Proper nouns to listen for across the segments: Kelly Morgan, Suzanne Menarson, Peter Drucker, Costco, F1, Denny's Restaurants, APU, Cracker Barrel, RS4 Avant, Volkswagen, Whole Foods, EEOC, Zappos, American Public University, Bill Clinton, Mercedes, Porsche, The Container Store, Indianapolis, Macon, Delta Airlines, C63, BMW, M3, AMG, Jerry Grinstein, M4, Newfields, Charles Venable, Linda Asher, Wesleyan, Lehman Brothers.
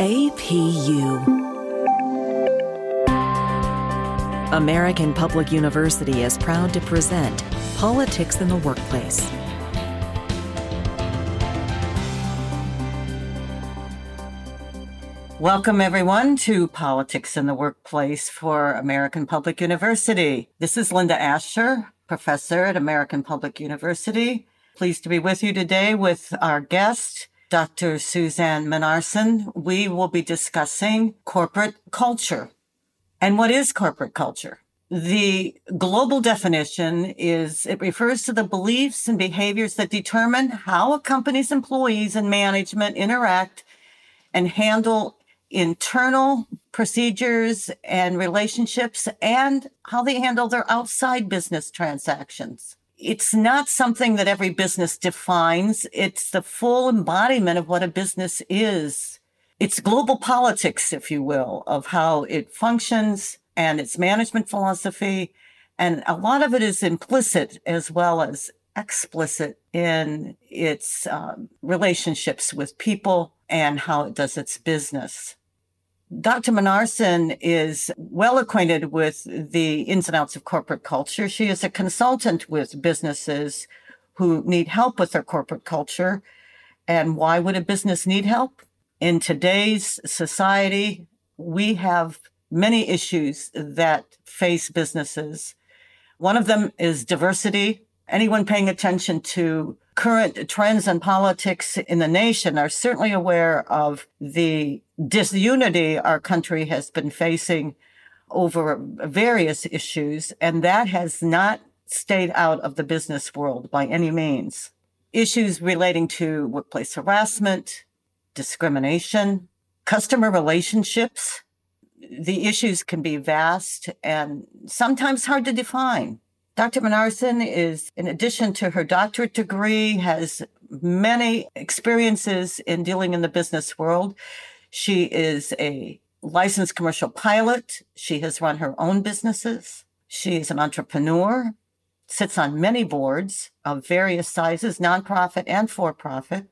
APU. American Public University is proud to present Politics in the Workplace. Welcome, everyone, to Politics in the Workplace for American Public University. This is Linda Asher, professor at American Public University. Pleased to be with you today with our guest, Dr. Suzanne Menarson. We will be discussing corporate culture. And what is corporate culture? The global definition is it refers to the beliefs and behaviors that determine how a company's employees and management interact and handle internal procedures and relationships and how they handle their outside business transactions. It's not something that every business defines. It's the full embodiment of what a business is. It's global politics, if you will, of how it functions and its management philosophy. And a lot of it is implicit as well as explicit in its relationships with people and how it does its business. Dr. Menarson is well acquainted with the ins and outs of corporate culture. She is a consultant with businesses who need help with their corporate culture. And why would a business need help? In today's society, we have many issues that face businesses. One of them is diversity. Anyone paying attention to current trends and politics in the nation are certainly aware of the disunity our country has been facing over various issues, and that has not stayed out of the business world by any means. Issues relating to workplace harassment, discrimination, customer relationships. The issues can be vast and sometimes hard to define. Dr. Menarson is, in addition to her doctorate degree, has many experiences in dealing in the business world. She is a licensed commercial pilot. She has run her own businesses. She is an entrepreneur, sits on many boards of various sizes, nonprofit and for-profit.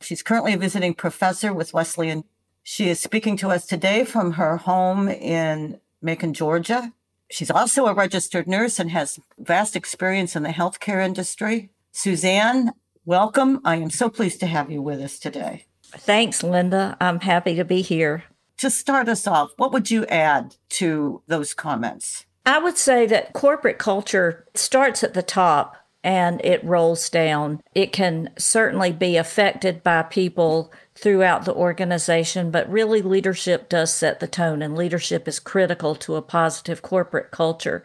She's currently a visiting professor with Wesleyan. She is speaking to us today from her home in Macon, Georgia. She's also a registered nurse and has vast experience in the healthcare industry. Suzanne, welcome. I am so pleased to have you with us today. Thanks, Linda. I'm happy to be here. To start us off, what would you add to those comments? I would say that corporate culture starts at the top and it rolls down. It can certainly be affected by people throughout the organization, but really leadership does set the tone, and leadership is critical to a positive corporate culture.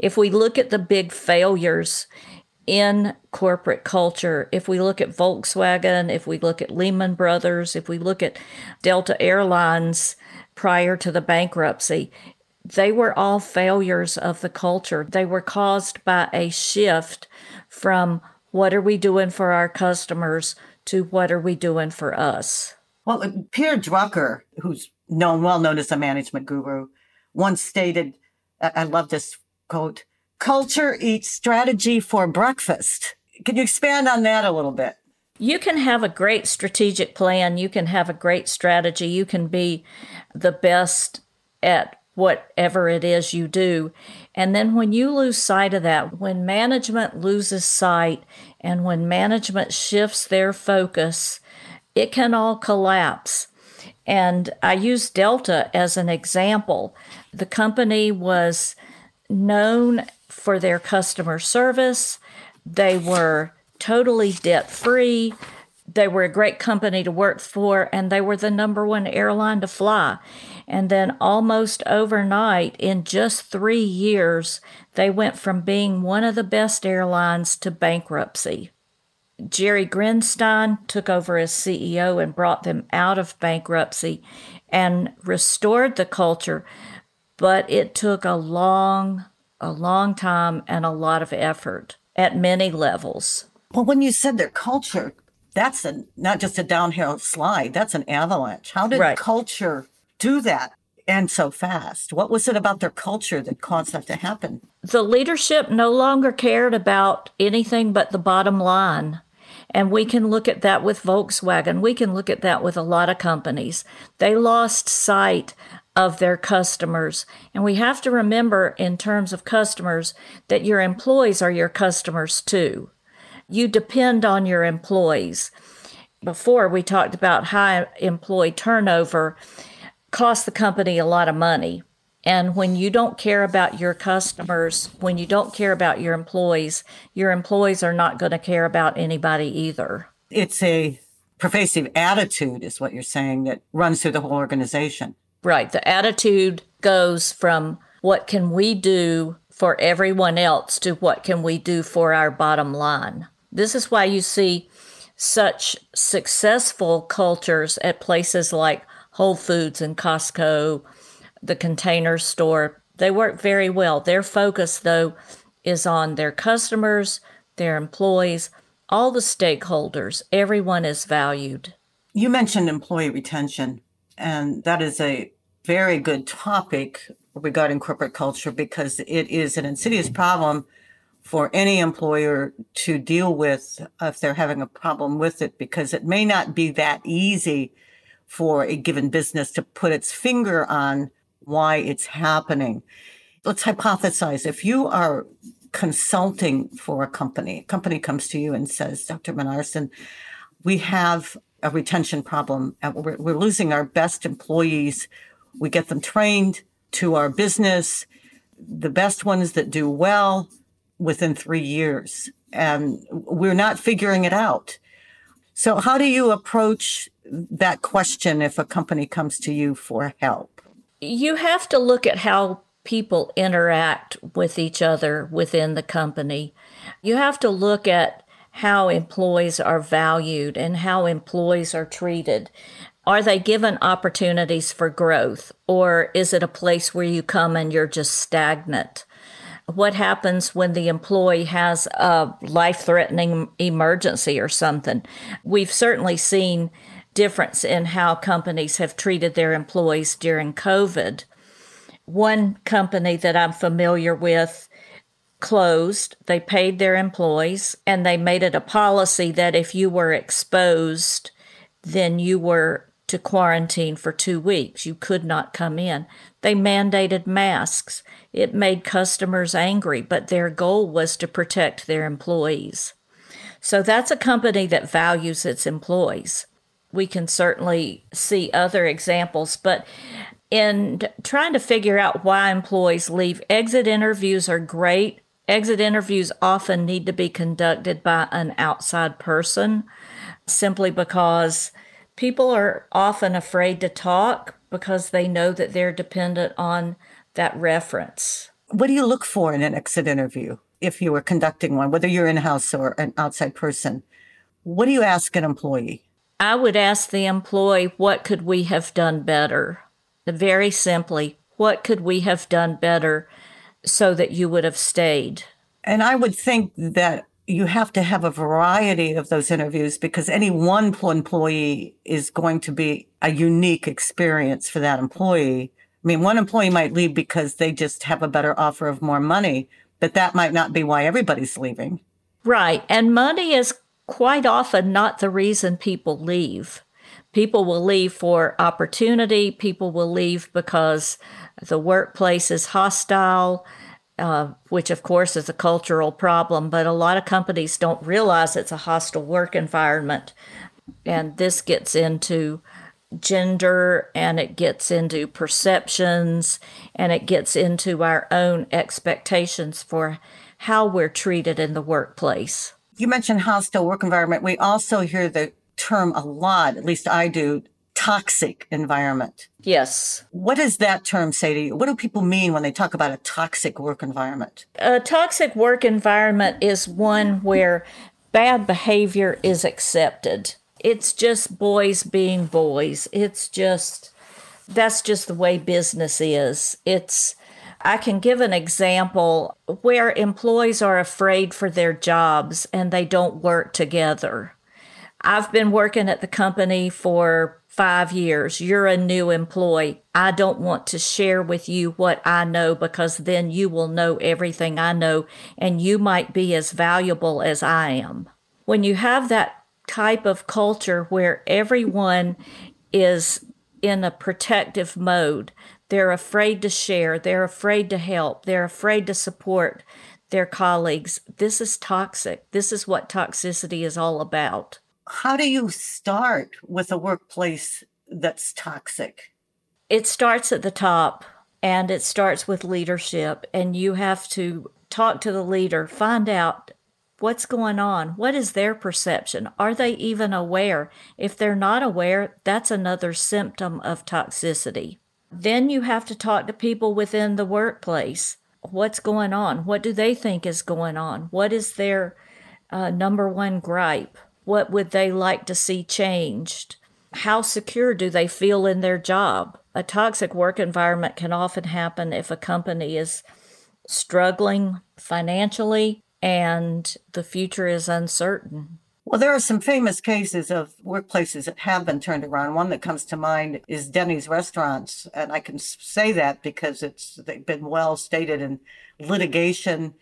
If we look at the big failures in corporate culture, if we look at Volkswagen, if we look at Lehman Brothers, if we look at Delta Airlines prior to the bankruptcy, they were all failures of the culture. They were caused by a shift from what are we doing for our customers to what are we doing for us? Well, Peter Drucker, who's well known as a management guru, once stated, I love this quote, "Culture eats strategy for breakfast." Can you expand on that a little bit? You can have a great strategic plan. You can have a great strategy. You can be the best at whatever it is you do. And then when you lose sight of that, when management loses sight and when management shifts their focus, it can all collapse. And I use Delta as an example. The company was known for their customer service. They were totally debt-free. They were a great company to work for, and they were the number one airline to fly. And then almost overnight, in just 3 years, they went from being one of the best airlines to bankruptcy. Jerry Grinstein took over as CEO and brought them out of bankruptcy and restored the culture, but it took a long time and a lot of effort at many levels. Well, when you said their culture, that's not just a downhill slide, that's an avalanche. How did culture do that and so fast? What was it about their culture that caused that to happen? The leadership no longer cared about anything but the bottom line. And we can look at that with Volkswagen. We can look at that with a lot of companies. They lost sight of their customers. And we have to remember, in terms of customers, that your employees are your customers too. You depend on your employees. Before, we talked about high employee turnover costs the company a lot of money. And when you don't care about your customers, when you don't care about your employees are not going to care about anybody either. It's a pervasive attitude, is what you're saying, that runs through the whole organization. Right. The attitude goes from what can we do for everyone else to what can we do for our bottom line. This is why you see such successful cultures at places like Whole Foods and Costco, The Container Store. They work very well. Their focus, though, is on their customers, their employees, all the stakeholders. Everyone is valued. You mentioned employee retention, and that is a very good topic regarding corporate culture, because it is an insidious problem for any employer to deal with if they're having a problem with it, because it may not be that easy for a given business to put its finger on why it's happening. Let's hypothesize. If you are consulting for a company comes to you and says, Dr. Menarson, we have a retention problem. We're losing our best employees. We get them trained to our business, the best ones that do well within 3 years, and we're not figuring it out. So how do you approach that question if a company comes to you for help? You have to look at how people interact with each other within the company. You have to look at how employees are valued and how employees are treated. Are they given opportunities for growth, or is it a place where you come and you're just stagnant? What happens when the employee has a life-threatening emergency or something? We've certainly seen difference in how companies have treated their employees during COVID. One company that I'm familiar with closed. They paid their employees, and they made it a policy that if you were exposed, then you were to quarantine for 2 weeks. You could not come in. They mandated masks. It made customers angry, but their goal was to protect their employees. So that's a company that values its employees. We can certainly see other examples, but in trying to figure out why employees leave, exit interviews are great. Exit interviews often need to be conducted by an outside person, simply because people are often afraid to talk because they know that they're dependent on that reference. What do you look for in an exit interview if you were conducting one, whether you're in-house or an outside person? What do you ask an employee? I would ask the employee, what could we have done better? Very simply, what could we have done better so that you would have stayed? And I would think that you have to have a variety of those interviews, because any one employee is going to be a unique experience for that employee. I mean, one employee might leave because they just have a better offer of more money, but that might not be why everybody's leaving. Right. And money is quite often not the reason people leave. People will leave for opportunity. People will leave because the workplace is hostile, which of course is a cultural problem, but a lot of companies don't realize it's a hostile work environment. And this gets into gender, and it gets into perceptions, and it gets into our own expectations for how we're treated in the workplace. You mentioned hostile work environment. We also hear the term a lot, at least I do, toxic environment. Yes. What does that term say to you? What do people mean when they talk about a toxic work environment? A toxic work environment is one where bad behavior is accepted. It's just boys being boys. That's just the way business is. I can give an example where employees are afraid for their jobs and they don't work together. I've been working at the company for 5 years. You're a new employee. I don't want to share with you what I know, because then you will know everything I know and you might be as valuable as I am. When you have that type of culture where everyone is in a protective mode. They're afraid to share. They're afraid to help. They're afraid to support their colleagues. This is toxic. This is what toxicity is all about. How do you start with a workplace that's toxic? It starts at the top, and it starts with leadership. And you have to talk to the leader, find out what's going on. What is their perception? Are they even aware? If they're not aware, that's another symptom of toxicity. Then you have to talk to people within the workplace. What's going on? What do they think is going on? What is their number one gripe? What would they like to see changed? How secure do they feel in their job? A toxic work environment can often happen if a company is struggling financially and the future is uncertain. Well, there are some famous cases of workplaces that have been turned around. One that comes to mind is Denny's Restaurants. And I can say that because they've been well stated in litigation.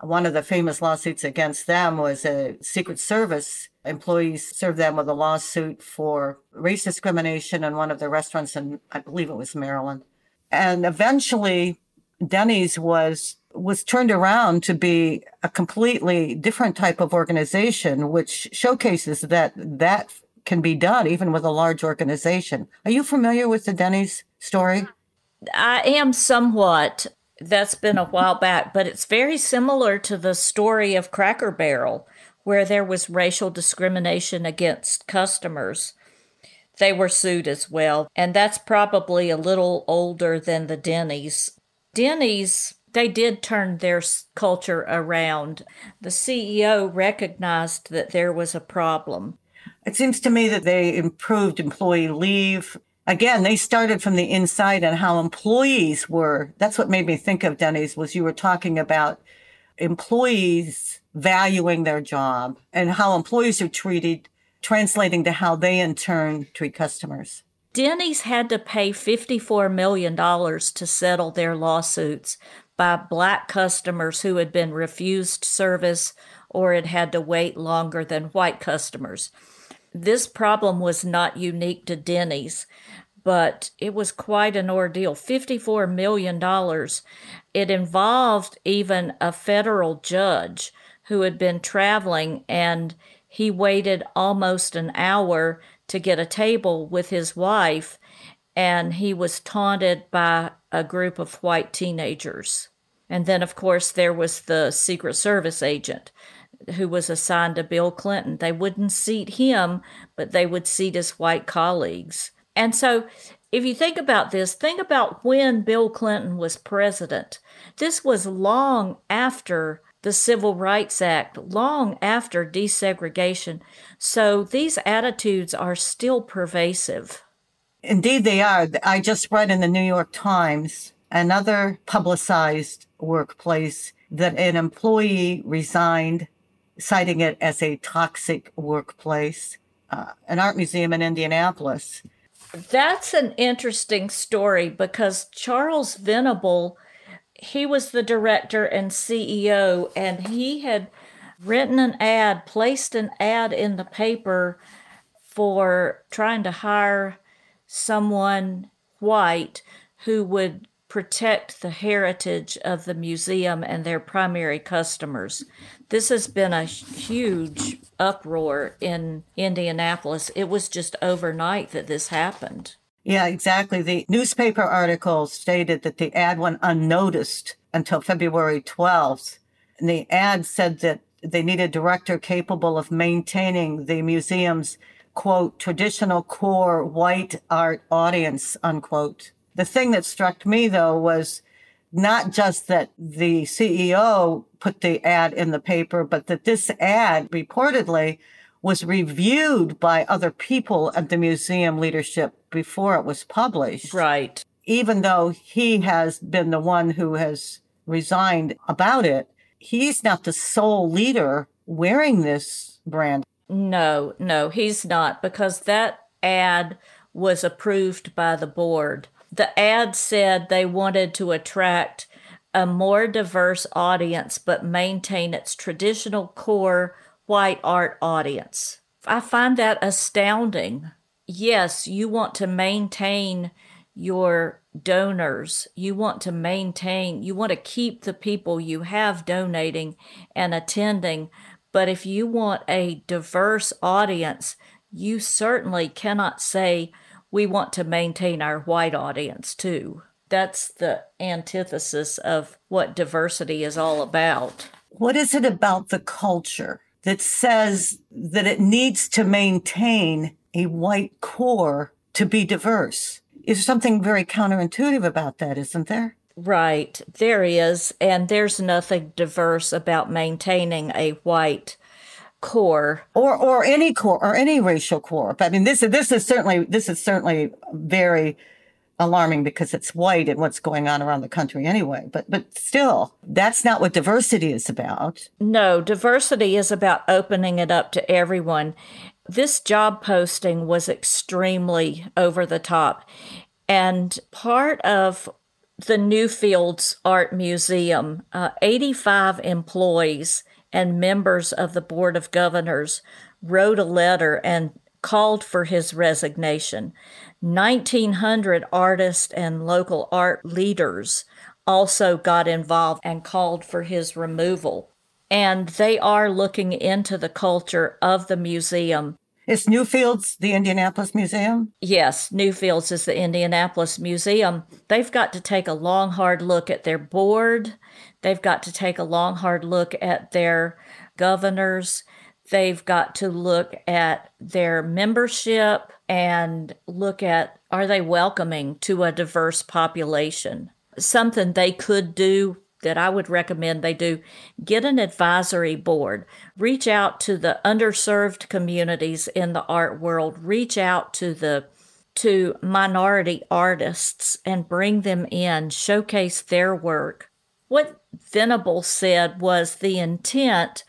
One of the famous lawsuits against them was a Secret Service employees served them with a lawsuit for race discrimination in one of the restaurants in, I believe it was Maryland. And eventually, Denny's was turned around to be a completely different type of organization, which showcases that can be done even with a large organization. Are you familiar with the Denny's story? I am somewhat. That's been a while back, but it's very similar to the story of Cracker Barrel, where there was racial discrimination against customers. They were sued as well, and that's probably a little older than the Denny's. Denny's, they did turn their culture around. The CEO recognized that there was a problem. It seems to me that they improved employee leave. Again, they started from the inside and how employees were. That's what made me think of Denny's, was you were talking about employees valuing their job and how employees are treated, translating to how they in turn treat customers. Denny's had to pay $54 million to settle their lawsuits by Black customers who had been refused service or had had to wait longer than white customers. This problem was not unique to Denny's, but it was quite an ordeal. $54 million. It involved even a federal judge who had been traveling, and he waited almost an hour to get a table with his wife, and he was taunted by a group of white teenagers. And then, of course, there was the Secret Service agent who was assigned to Bill Clinton. They wouldn't seat him, but they would seat his white colleagues. And so if you think about this, think about when Bill Clinton was president. This was long after the Civil Rights Act, long after desegregation. So these attitudes are still pervasive. Indeed, they are. I just read in the New York Times another publicized workplace that an employee resigned, citing it as a toxic workplace, an art museum in Indianapolis. That's an interesting story because Charles Venable, he was the director and CEO, and he had written an ad, placed an ad in the paper for trying to hire someone white who would protect the heritage of the museum and their primary customers. This has been a huge uproar in Indianapolis. It was just overnight that this happened. Yeah, exactly. The newspaper article stated that the ad went unnoticed until February 12th. And the ad said that they need a director capable of maintaining the museum's, quote, traditional core white art audience, unquote. The thing that struck me, though, was not just that the CEO put the ad in the paper, but that this ad reportedly was reviewed by other people at the museum leadership before it was published. Right. Even though he has been the one who has resigned about it, he's not the sole leader wearing this brand. No, he's not, because that ad was approved by the board. The ad said they wanted to attract a more diverse audience but maintain its traditional core white art audience. I find that astounding. Yes, you want to maintain your donors. You want to keep the people you have donating and attending. But if you want a diverse audience, you certainly cannot say, we want to maintain our white audience too. That's the antithesis of what diversity is all about. What is it about the culture that says that it needs to maintain a white core to be diverse? Is something very counterintuitive about that, isn't there? Right, there is. And there's nothing diverse about maintaining a white core, or any core, or any racial core. But I mean, this is certainly very alarming because it's white and what's going on around the country anyway. But still, that's not what diversity is about. No, diversity is about opening it up to everyone. This job posting was extremely over the top. And part of the Newfields Art Museum, 85 employees and members of the Board of Governors wrote a letter and called for his resignation. 1,900 artists and local art leaders also got involved and called for his removal. And they are looking into the culture of the museum. Is Newfields the Indianapolis Museum? Yes, Newfields is the Indianapolis Museum. They've got to take a long, hard look at their board. They've got to take a long, hard look at their governors. They've got to look at their membership and look at, are they welcoming to a diverse population? Something they could do that I would recommend they do, get an advisory board, reach out to the underserved communities in the art world, reach out to minority artists and bring them in, showcase their work. What Venable said was the intent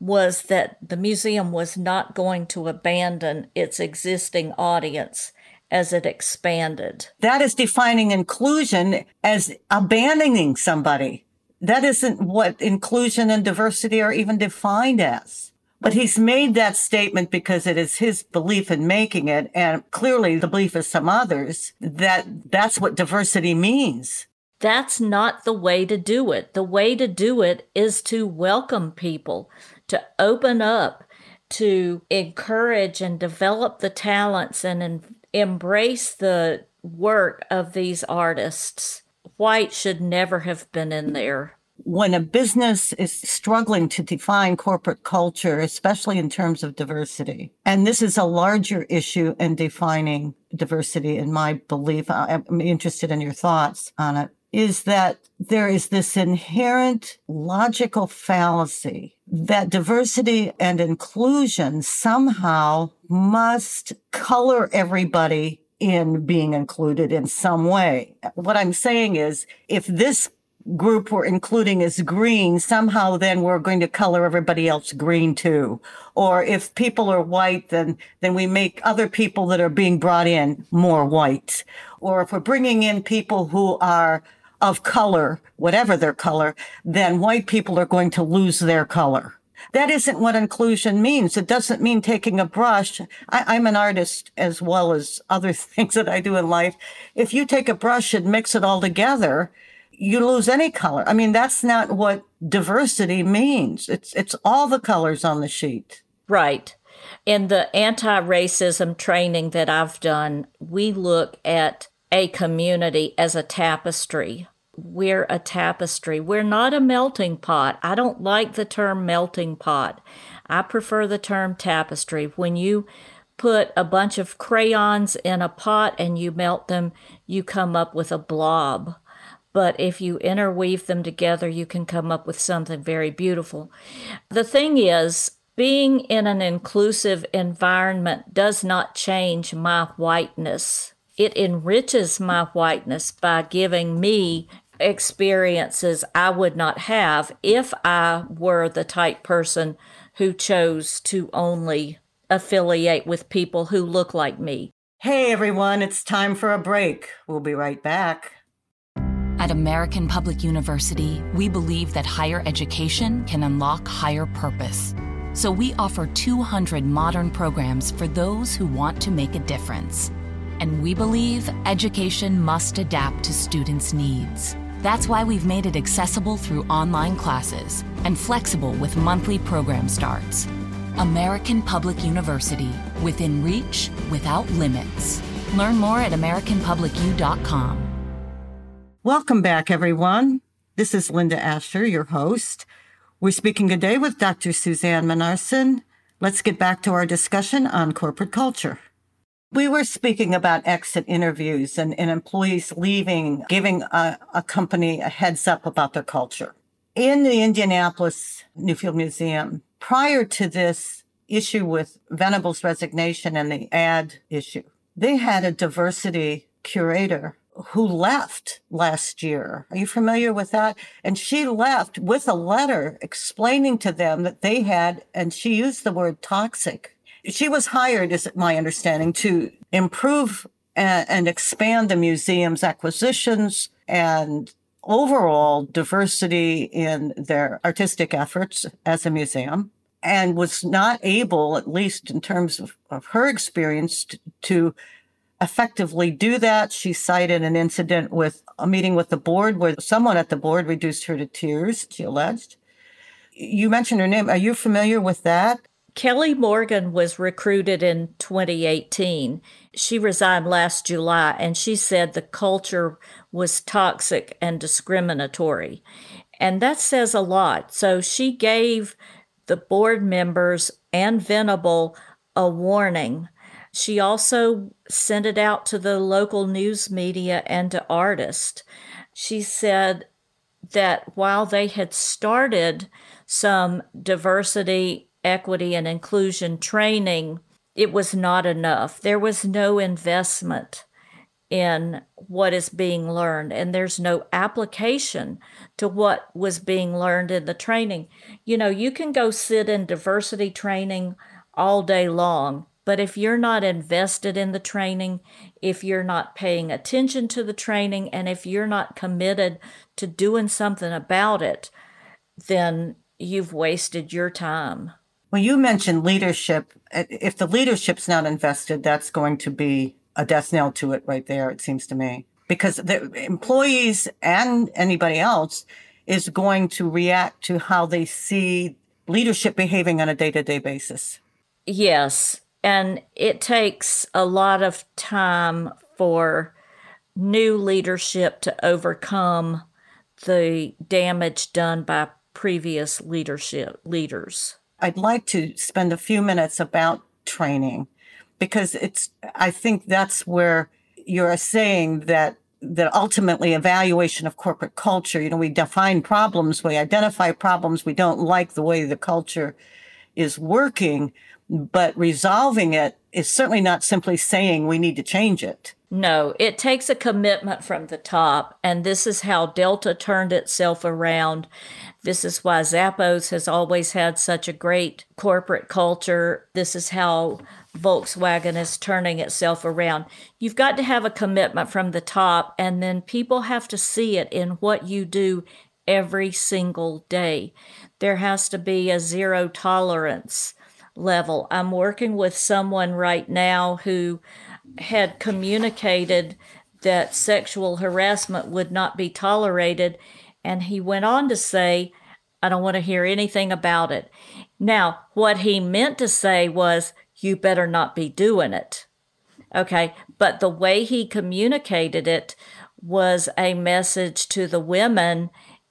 was that the museum was not going to abandon its existing audience as it expanded. That is defining inclusion as abandoning somebody. That isn't what inclusion and diversity are even defined as. But he's made that statement because it is his belief in making it, and clearly the belief of some others, that that's what diversity means. That's not the way to do it. The way to do it is to welcome people, to open up, to encourage and develop the talents and embrace the work of these artists. White should never have been in there. When a business is struggling to define corporate culture, especially in terms of diversity, and this is a larger issue in defining diversity, in my belief, I'm interested in your thoughts on it, is that there is this inherent logical fallacy that diversity and inclusion somehow must color everybody in being included in some way. What I'm saying is, if this group we're including is green, somehow then we're going to color everybody else green too. Or if people are white, then we make other people that are being brought in more white. Or if we're bringing in people who are of color, whatever their color, then white people are going to lose their color. That isn't what inclusion means. It doesn't mean taking a brush. I'm an artist as well as other things that I do in life. If you take a brush and mix it all together, you lose any color. I mean, that's not what diversity means. It's all the colors on the sheet. Right. In the anti-racism training that I've done, we look at a community as a tapestry. We're a tapestry. We're not a melting pot. I don't like the term melting pot. I prefer the term tapestry. When you put a bunch of crayons in a pot and you melt them, you come up with a blob. But if you interweave them together, you can come up with something very beautiful. The thing is, being in an inclusive environment does not change my whiteness. It enriches my whiteness by giving me experiences I would not have if I were the type person who chose to only affiliate with people who look like me. Hey everyone, it's time for a break. We'll be right back. At American Public University, we believe that higher education can unlock higher purpose. So we offer 200 modern programs for those who want to make a difference. And we believe education must adapt to students' needs. That's why we've made it accessible through online classes and flexible with monthly program starts. American Public University, within reach, without limits. Learn more at americanpublicu.com. Welcome back, everyone. This is Linda Asher, your host. We're speaking today with Dr. Suzanne Menarson. Let's get back to our discussion on corporate culture. We were speaking about exit interviews and employees leaving, giving a company a heads up about their culture. In the Indianapolis Newfield Museum, prior to this issue with Venable's resignation and the ad issue, they had a diversity curator who left last year. Are you familiar with that? And she left with a letter explaining to them that they had, and she used the word toxic. She was hired, is my understanding, to improve and expand the museum's acquisitions and overall diversity in their artistic efforts as a museum, and was not able, at least in terms of her experience, to effectively do that. She cited an incident with a meeting with the board where someone at the board reduced her to tears, she alleged. You mentioned her name. Are you familiar with that? Kelly Morgan was recruited in 2018. She resigned last July, and she said the culture was toxic and discriminatory. And that says a lot. So she gave the board members and Venable a warning. She also sent it out to the local news media and to artists. She said that while they had started some diversity, equity, and inclusion training, it was not enough. There was no investment in what is being learned, and there's no application to what was being learned in the training. You know, you can go sit in diversity training all day long, but if you're not invested in the training, if you're not paying attention to the training, and if you're not committed to doing something about it, then you've wasted your time. Well, you mentioned leadership. If the leadership's not invested, that's going to be a death knell to it right there, it seems to me. Because the employees and anybody else is going to react to how they see leadership behaving on a day-to-day basis. Yes. And it takes a lot of time for new leadership to overcome the damage done by previous leaders. I'd like to spend a few minutes about training, because I think that's where you're saying that ultimately evaluation of corporate culture, you know, we define problems, we identify problems, we don't like the way the culture is working, but resolving it is certainly not simply saying we need to change it. No, it takes a commitment from the top. And this is how Delta turned itself around. This is why Zappos has always had such a great corporate culture. This is how Volkswagen is turning itself around. You've got to have a commitment from the top, and then people have to see it in what you do every single day. There has to be a zero tolerance level. I'm working with someone right now who had communicated that sexual harassment would not be tolerated, and he went on to say, I don't want to hear anything about it. Now, what he meant to say was, you better not be doing it. Okay, but the way he communicated it was a message to the women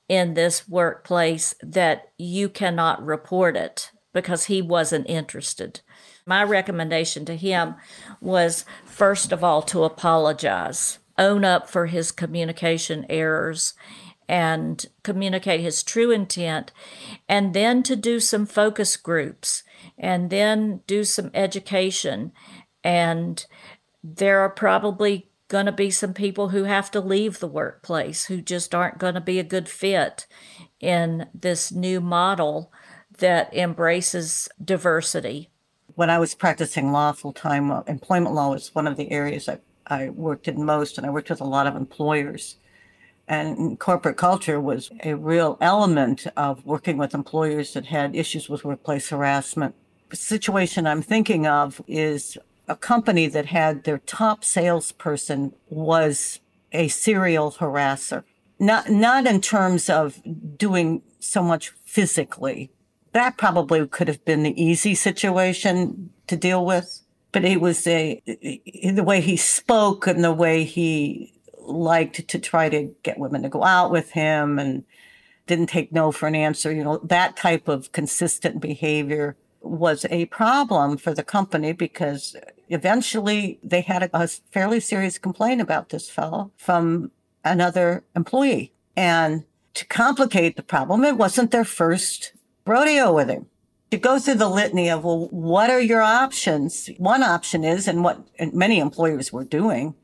in this workplace that you cannot report it, because he wasn't interested. My recommendation to him was, first of all, to apologize, own up for his communication errors, and communicate his true intent, and then to do some focus groups, and then do some education. And there are probably going to be some people who have to leave the workplace, who just aren't going to be a good fit in this new model that embraces diversity. When I was practicing law full-time, employment law was one of the areas I worked in most, and I worked with a lot of employers. And corporate culture was a real element of working with employers that had issues with workplace harassment. The situation I'm thinking of is a company that had their top salesperson was a serial harasser. Not in terms of doing so much physically. That probably could have been the easy situation to deal with. But it was the way he spoke and the way he liked to try to get women to go out with him and didn't take no for an answer. You know, that type of consistent behavior was a problem for the company because eventually they had a fairly serious complaint about this fellow from another employee. And to complicate the problem, it wasn't their first rodeo with him. To go through the litany of, well, what are your options? One option is, and what many employers were doing,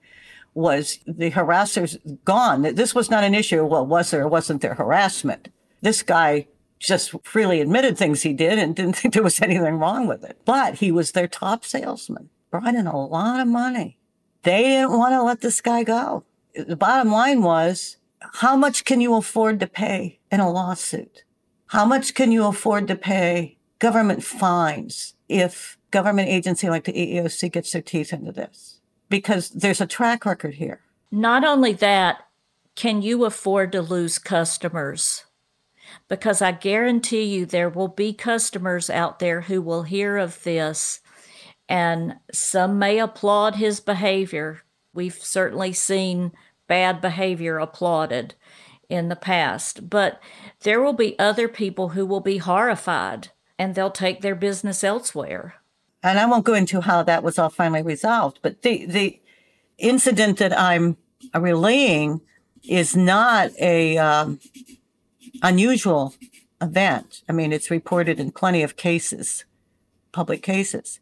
was the harasser's gone. This was not an issue. Well, was there or wasn't there harassment? This guy just freely admitted things he did and didn't think there was anything wrong with it. But he was their top salesman, brought in a lot of money. They didn't want to let this guy go. The bottom line was, how much can you afford to pay in a lawsuit? How much can you afford to pay government fines if government agency like the EEOC gets their teeth into this? Because there's a track record here. Not only that, can you afford to lose customers? Because I guarantee you there will be customers out there who will hear of this, and some may applaud his behavior. We've certainly seen bad behavior applauded in the past, but there will be other people who will be horrified and they'll take their business elsewhere. And I won't go into how that was all finally resolved, but the incident that I'm relaying is not a unusual event. I mean, it's reported in plenty of cases, public cases.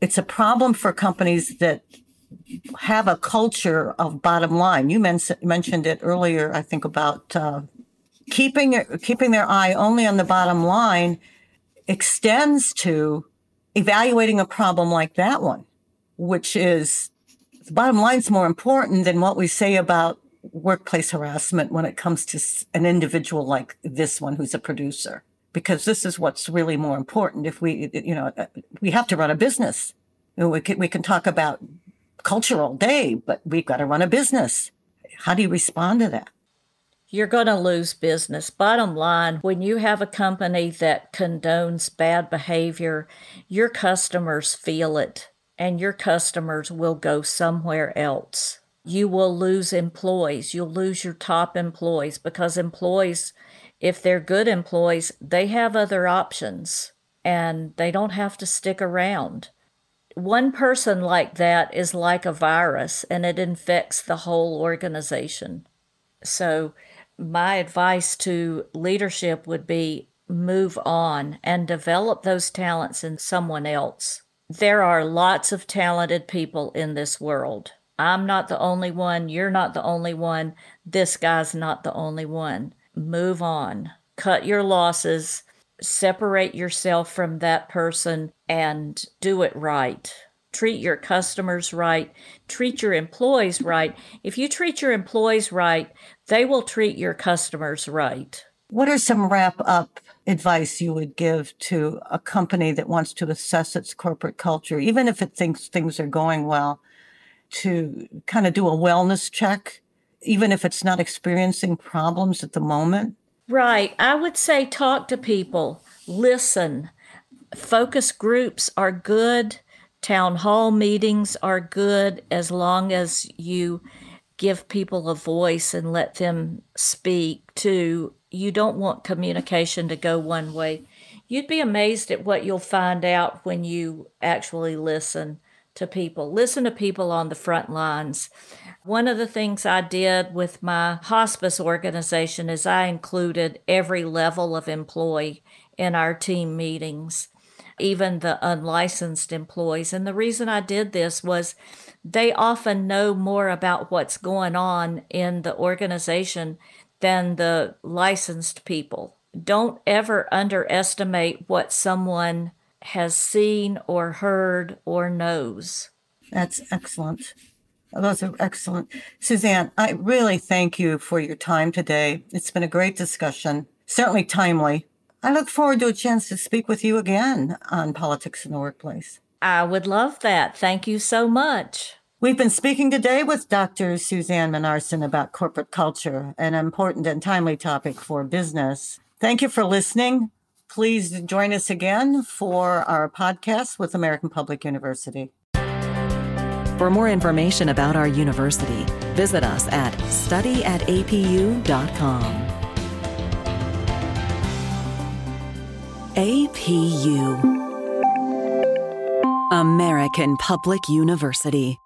It's a problem for companies that have a culture of bottom line. You mentioned it earlier, I think, about keeping their eye only on the bottom line extends to evaluating a problem like that one, which is the bottom line's more important than what we say about workplace harassment when it comes to an individual like this one who's a producer, because this is what's really more important. If we have to run a business. We can talk about culture all day, but we've got to run a business. How do you respond to that? You're going to lose business. Bottom line, when you have a company that condones bad behavior, your customers feel it, and your customers will go somewhere else. You will lose employees. You'll lose your top employees because employees, if they're good employees, they have other options and they don't have to stick around. One person like that is like a virus and it infects the whole organization. So my advice to leadership would be move on and develop those talents in someone else. There are lots of talented people in this world. I'm not the only one. You're not the only one. This guy's not the only one. Move on. Cut your losses. Separate yourself from that person and do it right. Treat your customers right. Treat your employees right. If you treat your employees right, they will treat your customers right. What are some wrap-up advice you would give to a company that wants to assess its corporate culture, even if it thinks things are going well, to kind of do a wellness check, even if it's not experiencing problems at the moment? Right. I would say talk to people. Listen. Focus groups are good. Town hall meetings are good as long as you give people a voice and let them speak too. You don't want communication to go one way. You'd be amazed at what you'll find out when you actually listen to people. Listen to people on the front lines. One of the things I did with my hospice organization is I included every level of employee in our team meetings, even the unlicensed employees. And the reason I did this was they often know more about what's going on in the organization than the licensed people. Don't ever underestimate what someone has seen or heard or knows. That's excellent. Those are excellent. Suzanne, I really thank you for your time today. It's been a great discussion, certainly timely. I look forward to a chance to speak with you again on politics in the workplace. I would love that. Thank you so much. We've been speaking today with Dr. Suzanne Menarson about corporate culture, an important and timely topic for business. Thank you for listening. Please join us again for our podcast with American Public University. For more information about our university, visit us at study@apu.com. APU, American Public University.